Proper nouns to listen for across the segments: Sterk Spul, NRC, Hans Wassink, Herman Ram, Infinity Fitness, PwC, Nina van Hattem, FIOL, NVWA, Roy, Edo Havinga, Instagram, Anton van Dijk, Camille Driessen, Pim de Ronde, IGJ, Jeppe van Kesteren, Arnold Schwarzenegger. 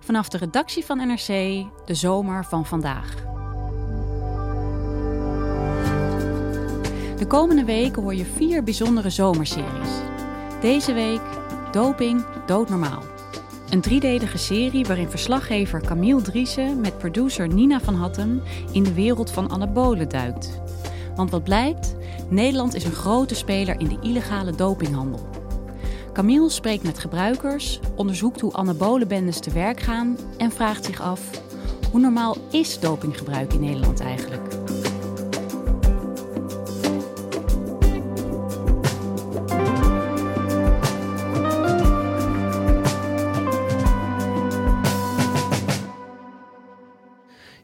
Vanaf de redactie van NRC, de zomer van vandaag. De komende weken hoor je 4 bijzondere zomerseries. Deze week Doping, doodnormaal. Een 3-delige serie waarin verslaggever Camille Driessen met producer Nina van Hattem in de wereld van anabolen duikt. Want wat blijkt? Nederland is een grote speler in de illegale dopinghandel. Camille spreekt met gebruikers, onderzoekt hoe anabolenbendes te werk gaan en vraagt zich af: hoe normaal is dopinggebruik in Nederland eigenlijk?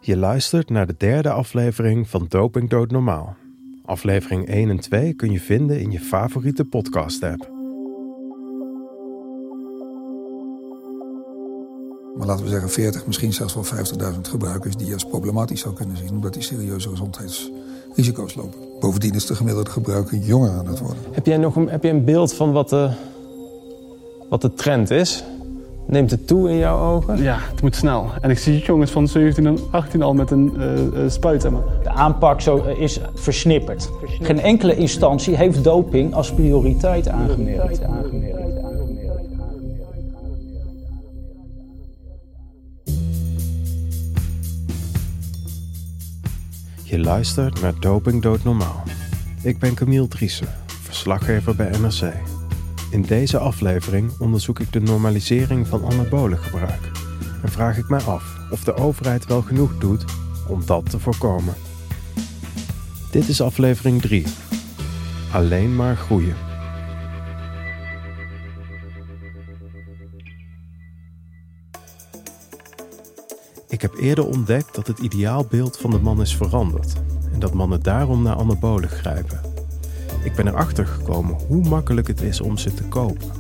Je luistert naar de 3e aflevering van Doping Dood Normaal. Aflevering 1 en 2 kun je vinden in je favoriete podcast-app. Maar laten we zeggen 40, misschien zelfs wel 50.000 gebruikers die je als problematisch zou kunnen zien, omdat die serieuze gezondheidsrisico's lopen. Bovendien is de gemiddelde gebruiker jonger aan het worden. Heb jij een beeld van wat de trend is? Neemt het toe in jouw ogen? Ja, het moet snel. En ik zie jongens van 17 en 18 al met een spuit. De aanpak is versnipperd. Geen enkele instantie heeft doping als prioriteit aangemerkt. Je luistert naar Doping Dood Normaal. Ik ben Camille Driessen, verslaggever bij NRC. In deze aflevering onderzoek ik de normalisering van anabolengebruik en vraag ik mij af of de overheid wel genoeg doet om dat te voorkomen. Dit is aflevering 3. Alleen maar groeien. Ik heb eerder ontdekt dat het ideaalbeeld van de man is veranderd en dat mannen daarom naar anabolen grijpen. Ik ben erachter gekomen hoe makkelijk het is om ze te kopen.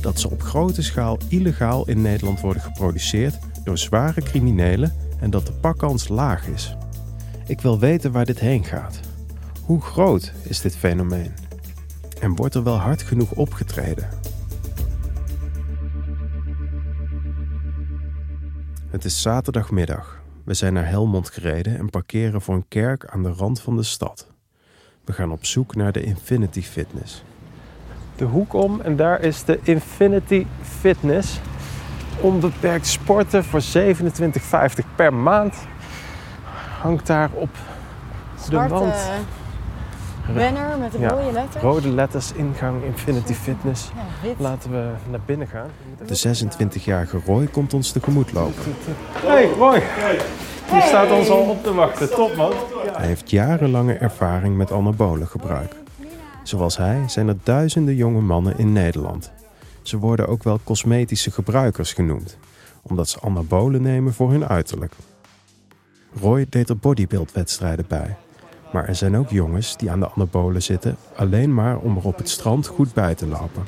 Dat ze op grote schaal illegaal in Nederland worden geproduceerd door zware criminelen en dat de pakkans laag is. Ik wil weten waar dit heen gaat. Hoe groot is dit fenomeen? En wordt er wel hard genoeg opgetreden? Het is zaterdagmiddag. We zijn naar Helmond gereden en parkeren voor een kerk aan de rand van de stad. We gaan op zoek naar de Infinity Fitness. De hoek om en daar is de Infinity Fitness. Onbeperkt sporten voor €27,50 per maand. Hangt daar op de wand. Banner met de rode letters. Rode letters, ingang Infinity Fitness. Ja, laten we naar binnen gaan. De 26-jarige Roy komt ons tegemoet lopen. Hey Roy, die staat ons al op te wachten. Top man. Hij heeft jarenlange ervaring met anabolengebruik. Zoals hij zijn er duizenden jonge mannen in Nederland. Ze worden ook wel cosmetische gebruikers genoemd, omdat ze anabolen nemen voor hun uiterlijk. Roy deed er bodybuildwedstrijden bij. Maar er zijn ook jongens die aan de anabolen zitten, alleen maar om er op het strand goed bij te lopen.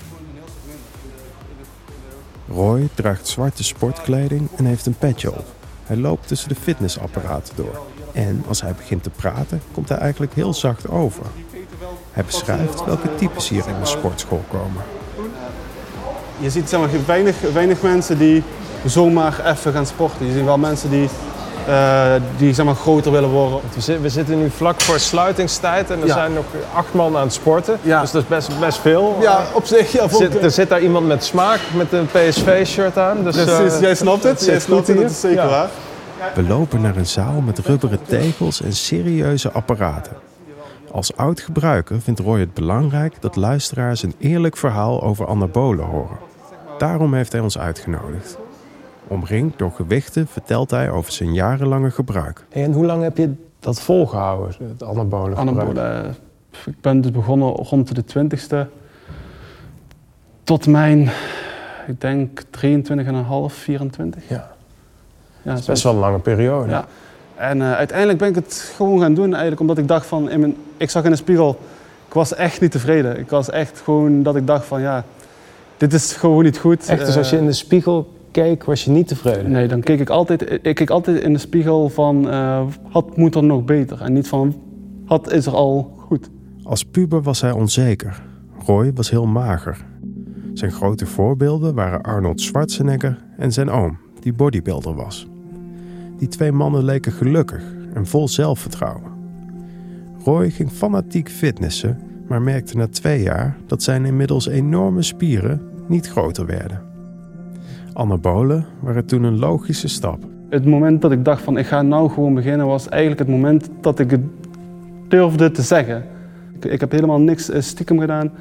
Roy draagt zwarte sportkleding en heeft een petje op. Hij loopt tussen de fitnessapparaten door. En als hij begint te praten, komt hij eigenlijk heel zacht over. Hij beschrijft welke types hier in de sportschool komen. Je ziet weinig mensen die zomaar even gaan sporten. Je ziet wel mensen die groter willen worden. We zitten nu vlak voor sluitingstijd en er zijn nog 8 man aan het sporten. Ja. Dus dat is best veel. Ja, op zich. Ja, er zit daar iemand met smaak met een PSV-shirt aan. Dus, precies, jij snapt het. Jij snapt het, dat is zeker waar. We lopen naar een zaal met rubberen tegels en serieuze apparaten. Als oud-gebruiker vindt Roy het belangrijk dat luisteraars een eerlijk verhaal over anabolen horen. Daarom heeft hij ons uitgenodigd. Omringd door gewichten vertelt hij over zijn jarenlange gebruik. Hey, en hoe lang heb je dat volgehouden, het anabolen gebruik? Anabolen, ik ben dus begonnen rond de 20e. Tot mijn, ik denk, 23,5, 24. Ja. Ja, dat is best wel een lange periode. Ja. En uiteindelijk ben ik het gewoon gaan doen eigenlijk omdat ik dacht van... Ik zag in de spiegel, ik was echt niet tevreden. Ik was echt gewoon dat ik dacht van ja, dit is gewoon niet goed. Echt, dus als je in de spiegel keek, was je niet tevreden? Nee, dan keek ik keek altijd in de spiegel van wat moet er nog beter? En niet van wat is er al goed? Als puber was hij onzeker. Roy was heel mager. Zijn grote voorbeelden waren Arnold Schwarzenegger en zijn oom, die bodybuilder was. Die twee mannen leken gelukkig en vol zelfvertrouwen. Roy ging fanatiek fitnessen, maar merkte na 2 jaar dat zijn inmiddels enorme spieren niet groter werden. Anabolen waren toen een logische stap. Het moment dat ik dacht van ik ga nou gewoon beginnen was eigenlijk het moment dat ik het durfde te zeggen. Ik heb helemaal niks stiekem gedaan.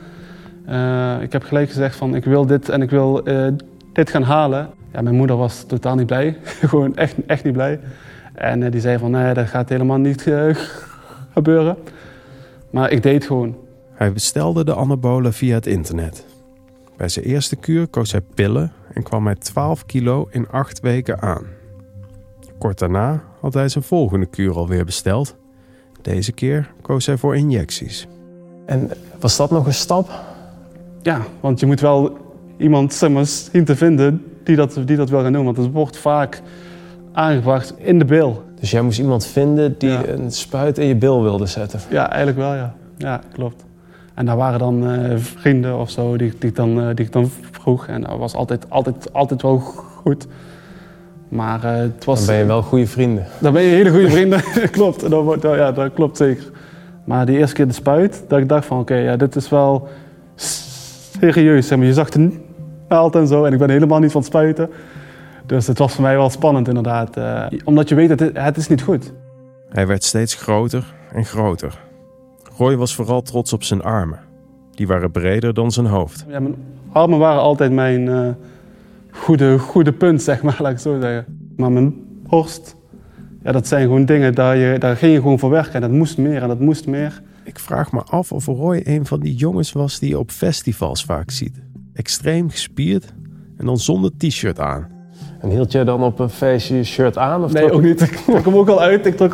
Ik heb gelijk gezegd van ik wil dit en ik wil dit gaan halen. Ja, mijn moeder was totaal niet blij, gewoon echt niet blij. En die zei van nee, dat gaat helemaal niet gebeuren. Maar ik deed gewoon. Hij bestelde de anabolen via het internet. Bij zijn eerste kuur koos hij pillen en kwam hij 12 kilo in 8 weken aan. Kort daarna had hij zijn volgende kuur alweer besteld. Deze keer koos hij voor injecties. En was dat nog een stap? Ja, want je moet wel iemand zien te vinden die dat wil gaan doen. Want het wordt vaak aangebracht in de bil. Dus jij moest iemand vinden die een spuit in je bil wilde zetten? Ja, eigenlijk wel, ja. Ja, klopt. En daar waren dan vrienden of zo die ik dan vroeg. En dat was altijd wel goed. Maar het was... Dan ben je wel goede vrienden. Dan ben je hele goede vrienden, klopt. Ja, dat klopt zeker. Maar die eerste keer de spuit, dat ik dacht van oké, ja, dit is wel serieus. Zeg maar, je zag de naald en zo en ik ben helemaal niet van het spuiten. Dus het was voor mij wel spannend inderdaad. Omdat je weet, dat het is niet goed. Hij werd steeds groter en groter. Roy was vooral trots op zijn armen. Die waren breder dan zijn hoofd. Ja, mijn armen waren altijd mijn goede punt, zeg maar, laat ik het zo zeggen. Maar mijn borst... Ja, dat zijn gewoon dingen, daar ging je gewoon voor werken. En dat moest meer en dat moest meer. Ik vraag me af of Roy een van die jongens was die je op festivals vaak ziet. Extreem gespierd en dan zonder t-shirt aan. En hield jij dan op een feestje je shirt aan? Of nee, ook niet. Ik trok hem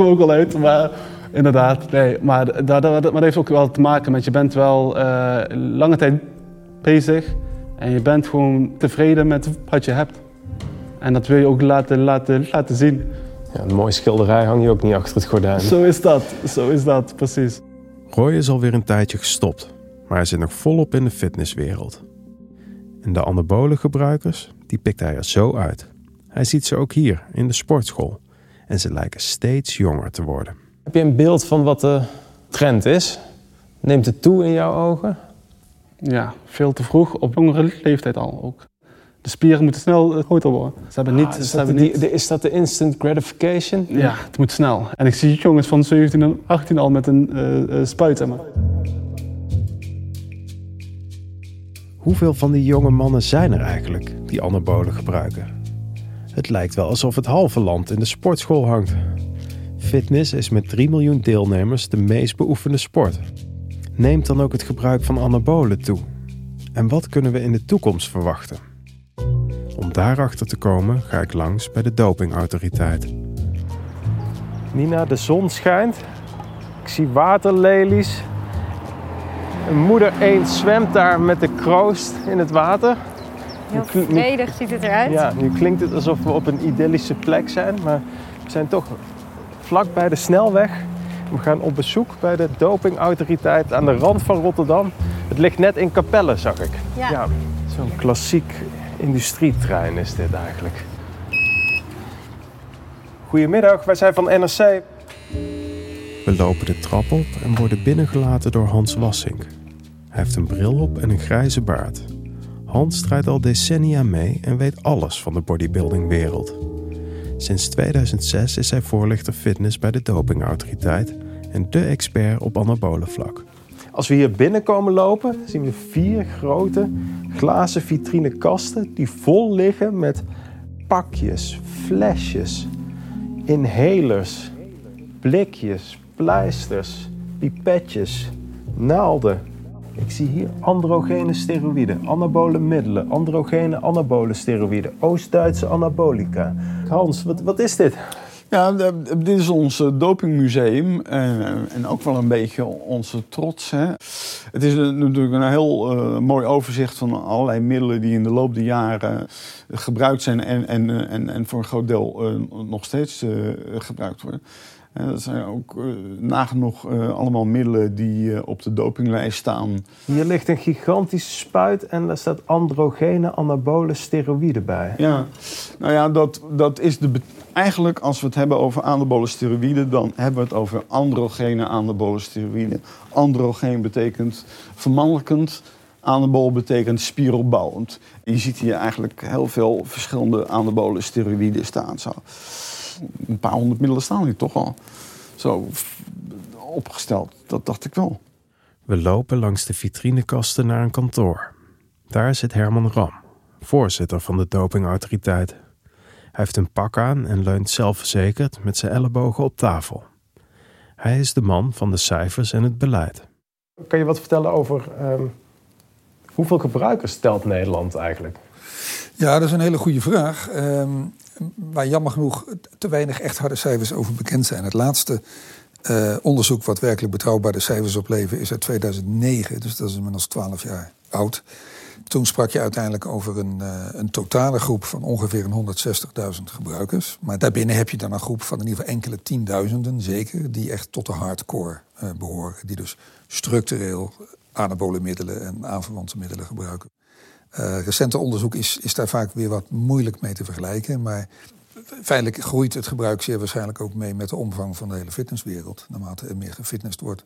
ook al uit. Maar inderdaad, nee. Maar dat heeft ook wel te maken met je bent wel lange tijd bezig. En je bent gewoon tevreden met wat je hebt. En dat wil je ook laten zien. Ja, een mooie schilderij hang je ook niet achter het gordijn. Zo is dat, precies. Roy is alweer een tijdje gestopt, maar hij zit nog volop in de fitnesswereld. En de anabole gebruikers, die pikt hij er zo uit. Hij ziet ze ook hier, in de sportschool. En ze lijken steeds jonger te worden. Heb je een beeld van wat de trend is? Neemt het toe in jouw ogen? Ja, veel te vroeg, op jongere leeftijd al ook. De spieren moeten snel groter worden. Is dat de instant gratification? Ja, het moet snel. En ik zie jongens van 17 en 18 al met een spuit. Hoeveel van die jonge mannen zijn er eigenlijk die anabolen gebruiken? Het lijkt wel alsof het halve land in de sportschool hangt. Fitness is met 3 miljoen deelnemers de meest beoefende sport. Neemt dan ook het gebruik van anabolen toe? En wat kunnen we in de toekomst verwachten? Om daarachter te komen ga ik langs bij de dopingautoriteit. Nina, de zon schijnt. Ik zie waterlelies. Een moeder eend zwemt daar met de kroost in het water. Heel vredig ziet het eruit. Ja, nu klinkt het alsof we op een idyllische plek zijn. Maar we zijn toch vlak bij de snelweg. We gaan op bezoek bij de dopingautoriteit aan de rand van Rotterdam. Het ligt net in Capelle, zag ik. Ja, zo'n klassiek... industrietrein is dit eigenlijk. Goedemiddag, wij zijn van NRC. We lopen de trap op en worden binnengelaten door Hans Wassink. Hij heeft een bril op en een grijze baard. Hans draait al decennia mee en weet alles van de bodybuildingwereld. Sinds 2006 is hij voorlichter fitness bij de dopingautoriteit en de expert op anabole vlak. Als we hier binnenkomen lopen, zien we 4 grote glazen vitrinekasten die vol liggen met pakjes, flesjes, inhalers, blikjes, pleisters, pipetjes, naalden. Ik zie hier androgene steroïden, anabole middelen, androgene anabole steroïden, Oost-Duitse anabolica. Hans, wat is dit? Ja, dit is ons dopingmuseum en ook wel een beetje onze trots, hè. Het is natuurlijk een heel mooi overzicht van allerlei middelen die in de loop der jaren gebruikt zijn en voor een groot deel nog steeds gebruikt worden. Dat zijn ook nagenoeg allemaal middelen die op de dopinglijst staan. Hier ligt een gigantische spuit en daar staat androgene anabole steroïden bij. Ja, nou ja, dat is eigenlijk als we het hebben over anabole steroïden, dan hebben we het over androgene anabole steroïden. Androgeen betekent vermannelijkend. Anabol betekent spieropbouwend. En je ziet hier eigenlijk heel veel verschillende anabole steroïden staan. Zo. Een paar honderd middelen staan hier toch al. Zo opgesteld, dat dacht ik wel. We lopen langs de vitrinekasten naar een kantoor. Daar zit Herman Ram, voorzitter van de dopingautoriteit. Hij heeft een pak aan en leunt zelfverzekerd met zijn ellebogen op tafel. Hij is de man van de cijfers en het beleid. Kan je wat vertellen over hoeveel gebruikers telt Nederland eigenlijk? Ja, dat is een hele goede vraag. Waar jammer genoeg te weinig echt harde cijfers over bekend zijn. Het laatste onderzoek wat werkelijk betrouwbare cijfers oplevert is uit 2009. Dus dat is inmiddels 12 jaar oud. Toen sprak je uiteindelijk over een totale groep van ongeveer 160.000 gebruikers. Maar daarbinnen heb je dan een groep van in ieder geval enkele tienduizenden, zeker, die echt tot de hardcore behoren. Die dus structureel anabole middelen en aanverwante middelen gebruiken. Recente onderzoek is daar vaak weer wat moeilijk mee te vergelijken. Maar feitelijk groeit het gebruik zeer waarschijnlijk ook mee met de omvang van de hele fitnesswereld. Naarmate er meer gefitnessd wordt,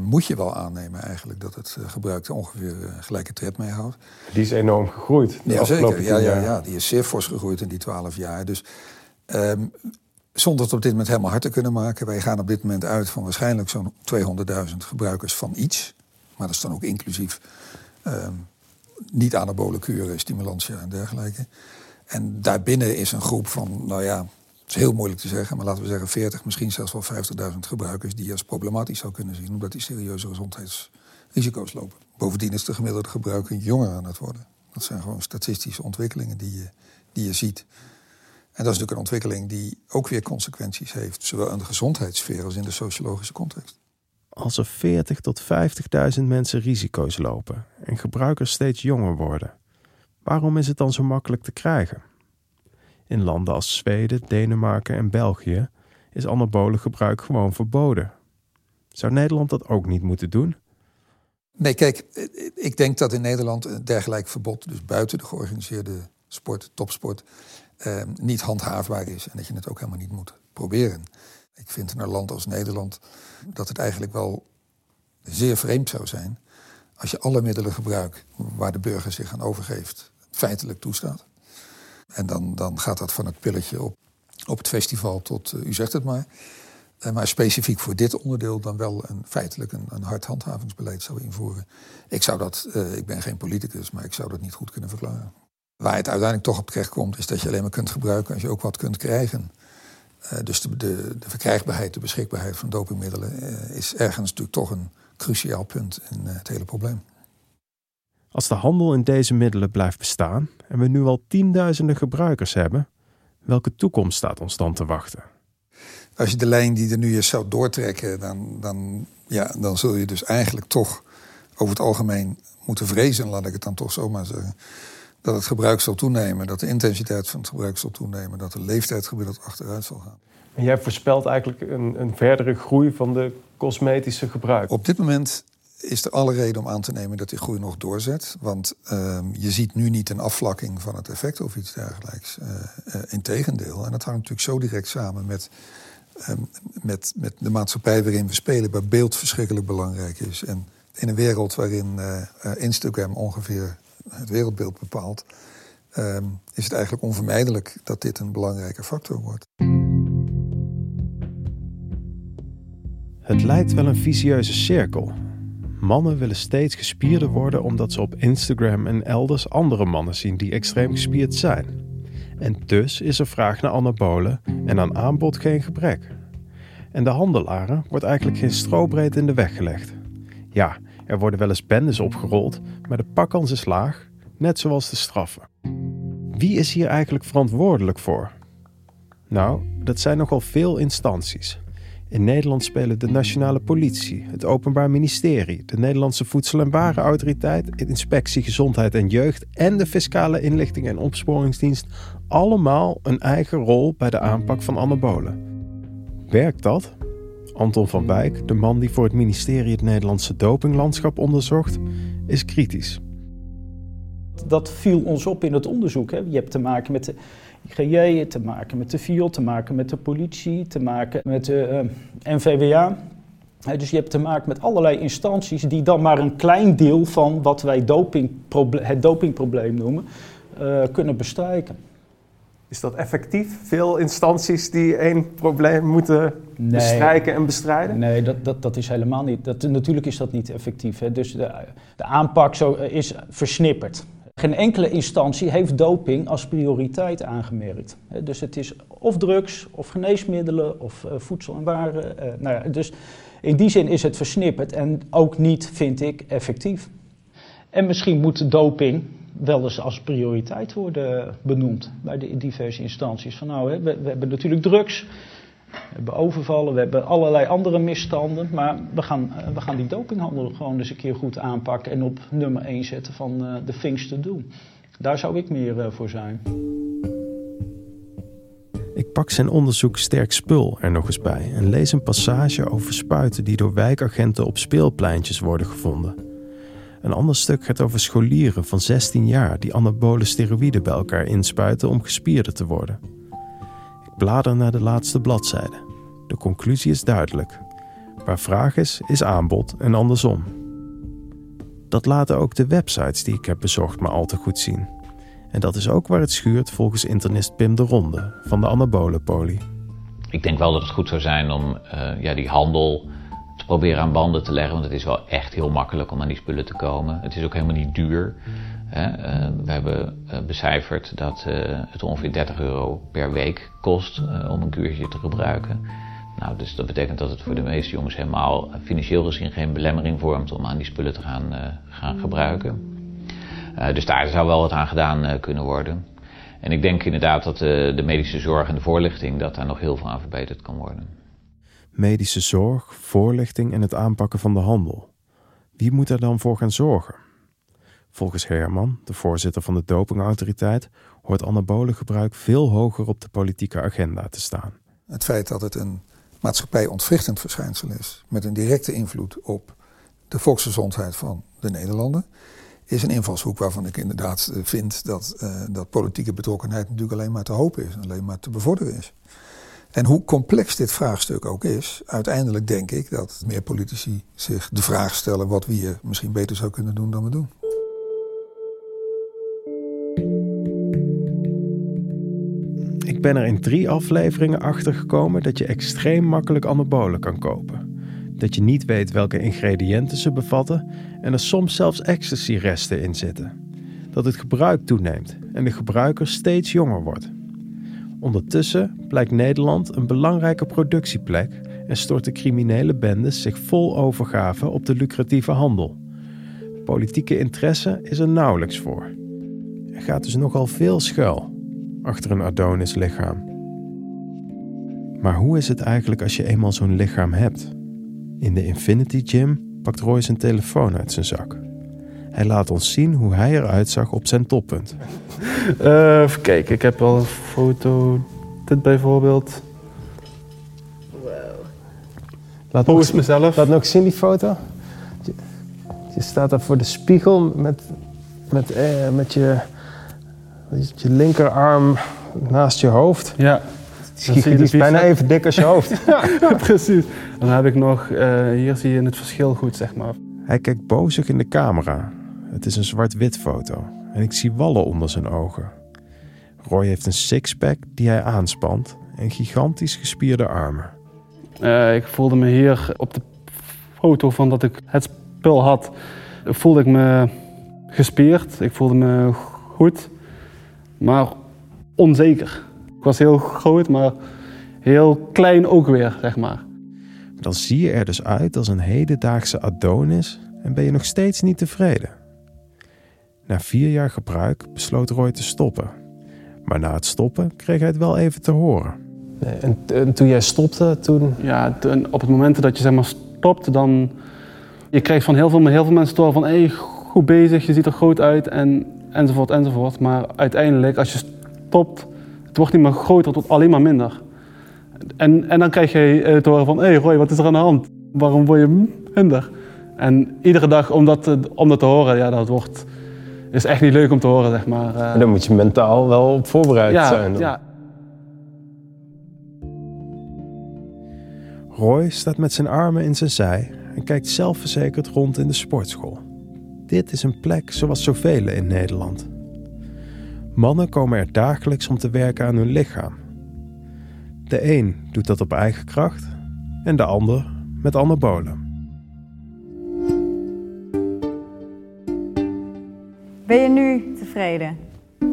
moet je wel aannemen eigenlijk dat het gebruik er ongeveer gelijke tred mee houdt. Die is enorm gegroeid. Ja, zeker. Ja, die is zeer fors gegroeid in die 12 jaar. Dus zonder het op dit moment helemaal hard te kunnen maken. Wij gaan op dit moment uit van waarschijnlijk zo'n 200.000 gebruikers van iets. Maar dat is dan ook inclusief niet-anabole kuren, stimulantia en dergelijke. En daarbinnen is een groep van, nou ja, het is heel moeilijk te zeggen, maar laten we zeggen 40, misschien zelfs wel 50.000 gebruikers die je als problematisch zou kunnen zien, omdat die serieuze gezondheidsrisico's lopen. Bovendien is de gemiddelde gebruiker jonger aan het worden. Dat zijn gewoon statistische ontwikkelingen die je ziet. En dat is natuurlijk een ontwikkeling die ook weer consequenties heeft, zowel in de gezondheidssfeer als in de sociologische context. Als er 40 tot 50.000 mensen risico's lopen en gebruikers steeds jonger worden, waarom is het dan zo makkelijk te krijgen? In landen als Zweden, Denemarken en België is anabole gebruik gewoon verboden. Zou Nederland dat ook niet moeten doen? Nee, kijk, ik denk dat in Nederland een dergelijk verbod, dus buiten de georganiseerde sport, topsport, niet handhaafbaar is en dat je het ook helemaal niet moet proberen. Ik vind in een land als Nederland dat het eigenlijk wel zeer vreemd zou zijn als je alle middelen gebruikt waar de burger zich aan overgeeft, feitelijk toestaat. En dan gaat dat van het pilletje op het festival tot, u zegt het maar specifiek voor dit onderdeel dan wel feitelijk een hard handhavingsbeleid zou invoeren. Ik ben geen politicus, maar ik zou dat niet goed kunnen verklaren. Waar het uiteindelijk toch op terechtkomt is dat je alleen maar kunt gebruiken als je ook wat kunt krijgen. Dus de verkrijgbaarheid, de beschikbaarheid van dopingmiddelen is ergens natuurlijk toch een cruciaal punt in het hele probleem. Als de handel in deze middelen blijft bestaan en we nu al tienduizenden gebruikers hebben, welke toekomst staat ons dan te wachten? Als je de lijn die er nu is zou doortrekken, dan zul je dus eigenlijk toch over het algemeen moeten vrezen, laat ik het dan toch zomaar zeggen, dat het gebruik zal toenemen, dat de intensiteit van het gebruik zal toenemen, dat de leeftijd gemiddeld achteruit zal gaan. En jij voorspelt eigenlijk een verdere groei van de cosmetische gebruik? Op dit moment is er alle reden om aan te nemen dat die groei nog doorzet. Want je ziet nu niet een afvlakking van het effect of iets dergelijks. Integendeel, en dat hangt natuurlijk zo direct samen met de maatschappij waarin we spelen, waar beeld verschrikkelijk belangrijk is. En in een wereld waarin Instagram ongeveer het wereldbeeld bepaalt, is het eigenlijk onvermijdelijk dat dit een belangrijke factor wordt. Het lijkt wel een vicieuze cirkel. Mannen willen steeds gespierder worden omdat ze op Instagram en elders andere mannen zien die extreem gespierd zijn. En dus is er vraag naar anabolen en aan aanbod geen gebrek. En de handelaren wordt eigenlijk geen strobreed in de weg gelegd. Ja, er worden wel eens bendes opgerold, maar de pakkans is laag, net zoals de straffen. Wie is hier eigenlijk verantwoordelijk voor? Nou, dat zijn nogal veel instanties. In Nederland spelen de Nationale Politie, het Openbaar Ministerie, de Nederlandse Voedsel- en Warenautoriteit, Inspectie Gezondheid en Jeugd en de Fiscale Inlichting en Opsporingsdienst allemaal een eigen rol bij de aanpak van anabolen. Werkt dat? Anton van Dijk, de man die voor het ministerie het Nederlandse dopinglandschap onderzocht, is kritisch. Dat viel ons op in het onderzoek. Hè. Je hebt te maken met de IGJ, te maken met de FIOL, te maken met de politie, te maken met de NVWA. Dus je hebt te maken met allerlei instanties die dan maar een klein deel van wat wij het dopingprobleem noemen, kunnen bestrijken. Is dat effectief? Veel instanties die één probleem moeten bestrijken en bestrijden? Nee, dat is helemaal niet. Natuurlijk is dat niet effectief. Hè. Dus de aanpak is versnipperd. Geen enkele instantie heeft doping als prioriteit aangemerkt. Hè. Dus het is of drugs, of geneesmiddelen, of voedsel en waren. Dus in die zin is het versnipperd en ook niet, vind ik, effectief. En misschien moet doping wel eens als prioriteit worden benoemd bij de diverse instanties. Van we hebben natuurlijk drugs, we hebben overvallen, we hebben allerlei andere misstanden, maar we gaan die dopinghandel gewoon eens een keer goed aanpakken en op nummer 1 zetten van the things to do. Daar zou ik meer voor zijn. Ik pak zijn onderzoek Sterk Spul er nog eens bij en lees een passage over spuiten die door wijkagenten op speelpleintjes worden gevonden. Een ander stuk gaat over scholieren van 16 jaar die anabole steroïden bij elkaar inspuiten om gespierder te worden. Ik blader naar de laatste bladzijde. De conclusie is duidelijk. Waar vraag is, is aanbod en andersom. Dat laten ook de websites die ik heb bezocht maar al te goed zien. En dat is ook waar het schuurt volgens internist Pim de Ronde van de anabolenpolie. Ik denk wel dat het goed zou zijn om die handel te proberen aan banden te leggen, want het is wel echt heel makkelijk om aan die spullen te komen. Het is ook helemaal niet duur. We hebben becijferd dat het ongeveer €30 per week kost om een kuurtje te gebruiken. Nou, dus dat betekent dat het voor de meeste jongens helemaal financieel gezien geen belemmering vormt om aan die spullen te gaan gebruiken. Dus daar zou wel wat aan gedaan kunnen worden. En ik denk inderdaad dat de medische zorg en de voorlichting, dat daar nog heel veel aan verbeterd kan worden. Medische zorg, voorlichting en het aanpakken van de handel. Wie moet er dan voor gaan zorgen? Volgens Herman, de voorzitter van de dopingautoriteit, hoort anabolengebruik veel hoger op de politieke agenda te staan. Het feit dat het een maatschappijontwrichtend verschijnsel is, met een directe invloed op de volksgezondheid van de Nederlander, is een invalshoek waarvan ik inderdaad vind dat politieke betrokkenheid natuurlijk alleen maar te hopen is, alleen maar te bevorderen is. En hoe complex dit vraagstuk ook is, uiteindelijk denk ik dat meer politici zich de vraag stellen wat we hier misschien beter zou kunnen doen dan we doen. Ik ben er in 3 afleveringen achter gekomen dat je extreem makkelijk anabolen kan kopen. Dat je niet weet welke ingrediënten ze bevatten en er soms zelfs ecstasy-resten in zitten. Dat het gebruik toeneemt en de gebruiker steeds jonger wordt. Ondertussen blijkt Nederland een belangrijke productieplek en storten criminele bendes zich vol overgave op de lucratieve handel. Politieke interesse is er nauwelijks voor. Er gaat dus nogal veel schuil achter een Adonis-lichaam. Maar hoe is het eigenlijk als je eenmaal zo'n lichaam hebt? In de Infinity Gym pakt Roy zijn telefoon uit zijn zak. Hij laat ons zien hoe hij eruit zag op zijn toppunt. Even kijken, ik heb al een foto. Dit bijvoorbeeld. Wow. Post mezelf. Laat nog zien die foto. Je staat daar voor de spiegel met je linkerarm naast je hoofd. Ja. Die is bijna even dik als je hoofd. Ja, precies. Dan heb ik nog, hier zie je het verschil goed, zeg maar. Hij kijkt bozig in de camera. Het is een zwart-wit foto en ik zie wallen onder zijn ogen. Roy heeft een sixpack die hij aanspant en gigantisch gespierde armen. Ik voelde me hier op de foto van dat ik het spul had, voelde ik me gespierd. Ik voelde me goed, maar onzeker. Ik was heel groot, maar heel klein ook weer, zeg maar. Dan zie je er dus uit als een hedendaagse Adonis en ben je nog steeds niet tevreden. Na 4 jaar gebruik besloot Roy te stoppen. Maar na het stoppen kreeg hij het wel even te horen. Nee, en toen jij stopte, toen... Ja, op het moment dat je zeg maar stopt, dan... Je krijgt van heel veel mensen door van... Hey, goed bezig, je ziet er groot uit en enzovoort. Maar uiteindelijk, als je stopt, het wordt niet meer groter, het wordt alleen maar minder. En dan krijg je te horen van... Hey Roy, wat is er aan de hand? Waarom word je minder? En iedere dag om dat te horen, ja, dat wordt... is echt niet leuk om te horen, zeg maar. Dan moet je mentaal wel op voorbereid zijn. Dan. Ja. Roy staat met zijn armen in zijn zij en kijkt zelfverzekerd rond in de sportschool. Dit is een plek zoals zoveel in Nederland. Mannen komen er dagelijks om te werken aan hun lichaam. De een doet dat op eigen kracht en de ander met anabolen. Ben je nu tevreden?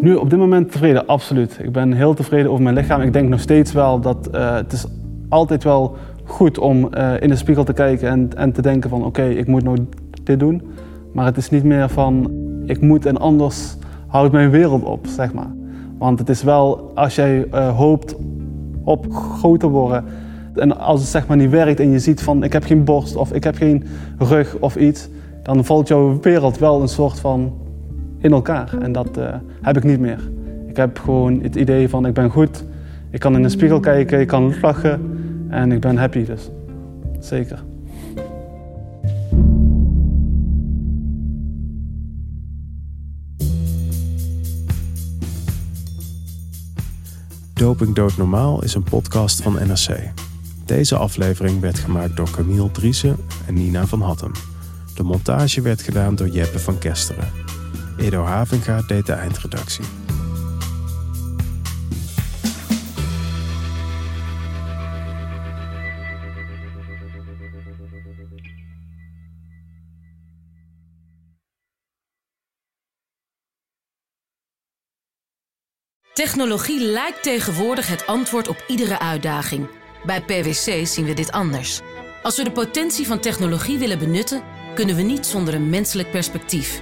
Nu op dit moment tevreden, absoluut. Ik ben heel tevreden over mijn lichaam. Ik denk nog steeds wel dat het is altijd wel goed om in de spiegel te kijken en te denken van oké, ik moet nou dit doen. Maar het is niet meer van ik moet en anders houdt mijn wereld op, zeg maar. Want het is wel als jij hoopt op groot te worden en als het zeg maar niet werkt en je ziet van ik heb geen borst of ik heb geen rug of iets, dan valt jouw wereld wel een soort van... in elkaar. En dat heb ik niet meer. Ik heb gewoon het idee van ik ben goed. Ik kan in de spiegel kijken, ik kan lachen en ik ben happy dus. Zeker. Doping doodnormaal is een podcast van NRC. Deze aflevering werd gemaakt door Camille Driessen en Nina van Hattem. De montage werd gedaan door Jeppe van Kesteren. Edo Havinga deed de eindredactie. Technologie lijkt tegenwoordig het antwoord op iedere uitdaging. Bij PwC zien we dit anders. Als we de potentie van technologie willen benutten, kunnen we niet zonder een menselijk perspectief.